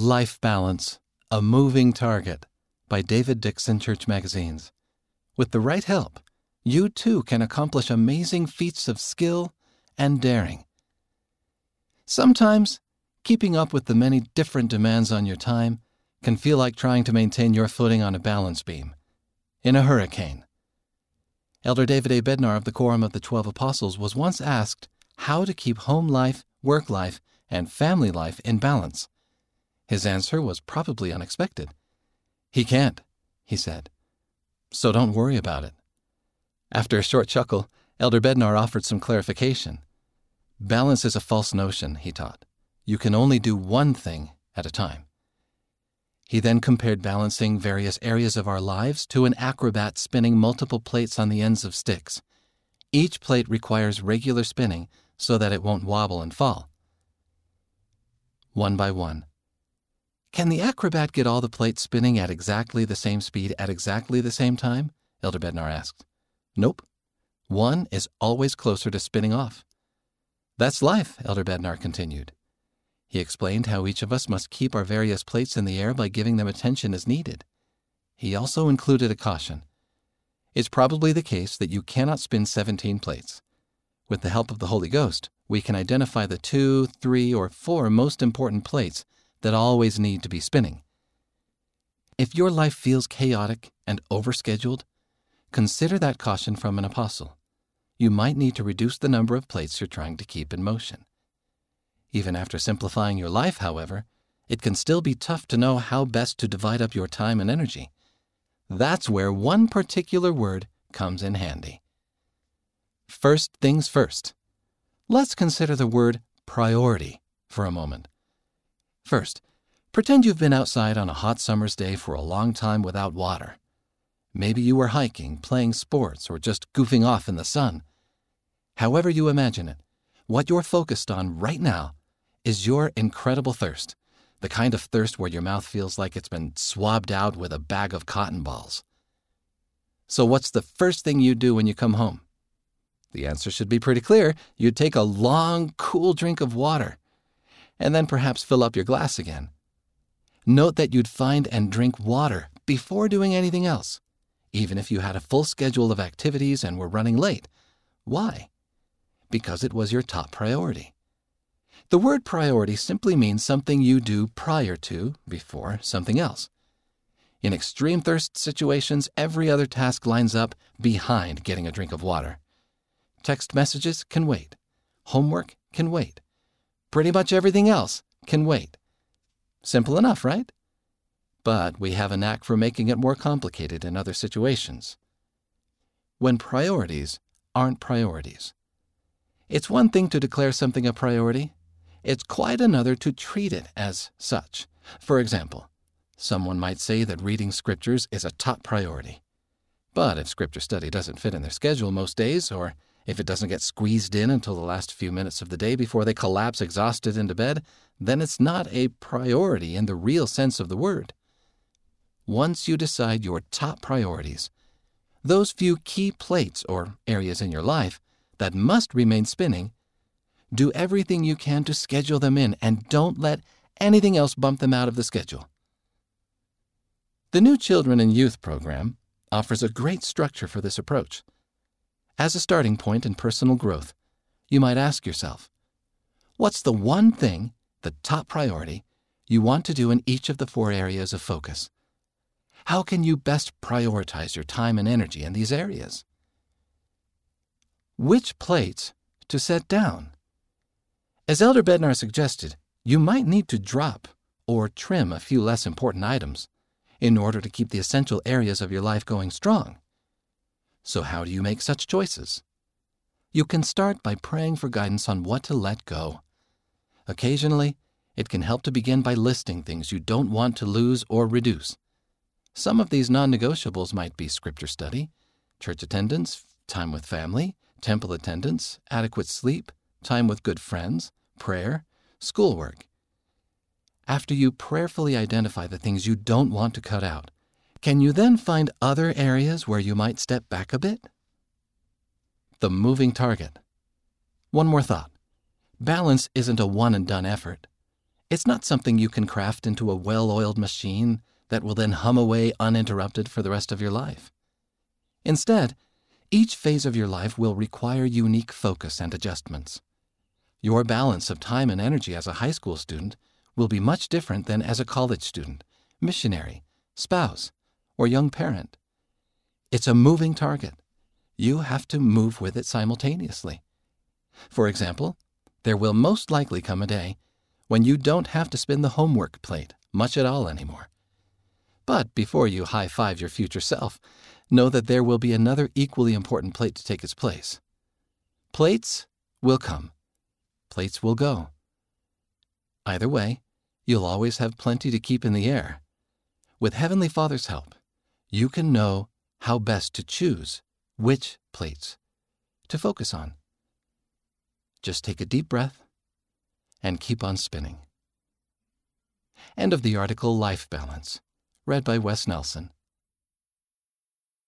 Life Balance, A Moving Target by David Dixon Church Magazines. With the right help, you too can accomplish amazing feats of skill and daring. Sometimes, keeping up with the many different demands on your time can feel like trying to maintain your footing on a balance beam in a hurricane. Elder David A. Bednar of the Quorum of the 12 Apostles was once asked how to keep home life, work life, and family life in balance. His answer was probably unexpected. "He can't," he said. "So don't worry about it." After a short chuckle, Elder Bednar offered some clarification. "Balance is a false notion," he taught. "You can only do one thing at a time." He then compared balancing various areas of our lives to an acrobat spinning multiple plates on the ends of sticks. Each plate requires regular spinning so that it won't wobble and fall. One by one. "Can the acrobat get all the plates spinning at exactly the same speed at exactly the same time?" Elder Bednar asked. "Nope. One is always closer to spinning off." "That's life," Elder Bednar continued. He explained how each of us must keep our various plates in the air by giving them attention as needed. He also included a caution. "It's probably the case that you cannot spin 17 plates. With the help of the Holy Ghost, we can identify the 2, 3, or 4 most important plates that always need to be spinning. If your life feels chaotic and overscheduled, consider that caution from an apostle. You might need to reduce the number of plates you're trying to keep in motion." Even after simplifying your life, however, it can still be tough to know how best to divide up your time and energy. That's where one particular word comes in handy. First things first. Let's consider the word priority for a moment. First, pretend you've been outside on a hot summer's day for a long time without water. Maybe you were hiking, playing sports, or just goofing off in the sun. However you imagine it, what you're focused on right now is your incredible thirst, the kind of thirst where your mouth feels like it's been swabbed out with a bag of cotton balls. So what's the first thing you do when you come home? The answer should be pretty clear. You take a long, cool drink of water, and then perhaps fill up your glass again. Note that you'd find and drink water before doing anything else, even if you had a full schedule of activities and were running late. Why? Because it was your top priority. The word priority simply means something you do prior to, before, something else. In extreme thirst situations, every other task lines up behind getting a drink of water. Text messages can wait. Homework can wait. Pretty much everything else can wait. Simple enough, right? But we have a knack for making it more complicated in other situations. When priorities aren't priorities. It's one thing to declare something a priority. It's quite another to treat it as such. For example, someone might say that reading scriptures is a top priority. But if scripture study doesn't fit in their schedule most days, or if it doesn't get squeezed in until the last few minutes of the day before they collapse exhausted into bed, then it's not a priority in the real sense of the word. Once you decide your top priorities, those few key plates or areas in your life that must remain spinning, do everything you can to schedule them in and don't let anything else bump them out of the schedule. The New Children and Youth Program offers a great structure for this approach. As a starting point in personal growth, you might ask yourself, what's the one thing, the top priority, you want to do in each of the 4 areas of focus? How can you best prioritize your time and energy in these areas? Which plates to set down? As Elder Bednar suggested, you might need to drop or trim a few less important items in order to keep the essential areas of your life going strong. So how do you make such choices? You can start by praying for guidance on what to let go. Occasionally, it can help to begin by listing things you don't want to lose or reduce. Some of these non-negotiables might be scripture study, church attendance, time with family, temple attendance, adequate sleep, time with good friends, prayer, schoolwork. After you prayerfully identify the things you don't want to cut out, can you then find other areas where you might step back a bit? The moving target. One more thought. Balance isn't a one-and-done effort. It's not something you can craft into a well-oiled machine that will then hum away uninterrupted for the rest of your life. Instead, each phase of your life will require unique focus and adjustments. Your balance of time and energy as a high school student will be much different than as a college student, missionary, spouse, or young parent. It's a moving target. You have to move with it simultaneously. For example, there will most likely come a day when you don't have to spin the homework plate much at all anymore. But before you high-five your future self, know that there will be another equally important plate to take its place. Plates will come. Plates will go. Either way, you'll always have plenty to keep in the air. With Heavenly Father's help, you can know how best to choose which plates to focus on. Just take a deep breath and keep on spinning. End of the article Life Balance, read by Wes Nelson.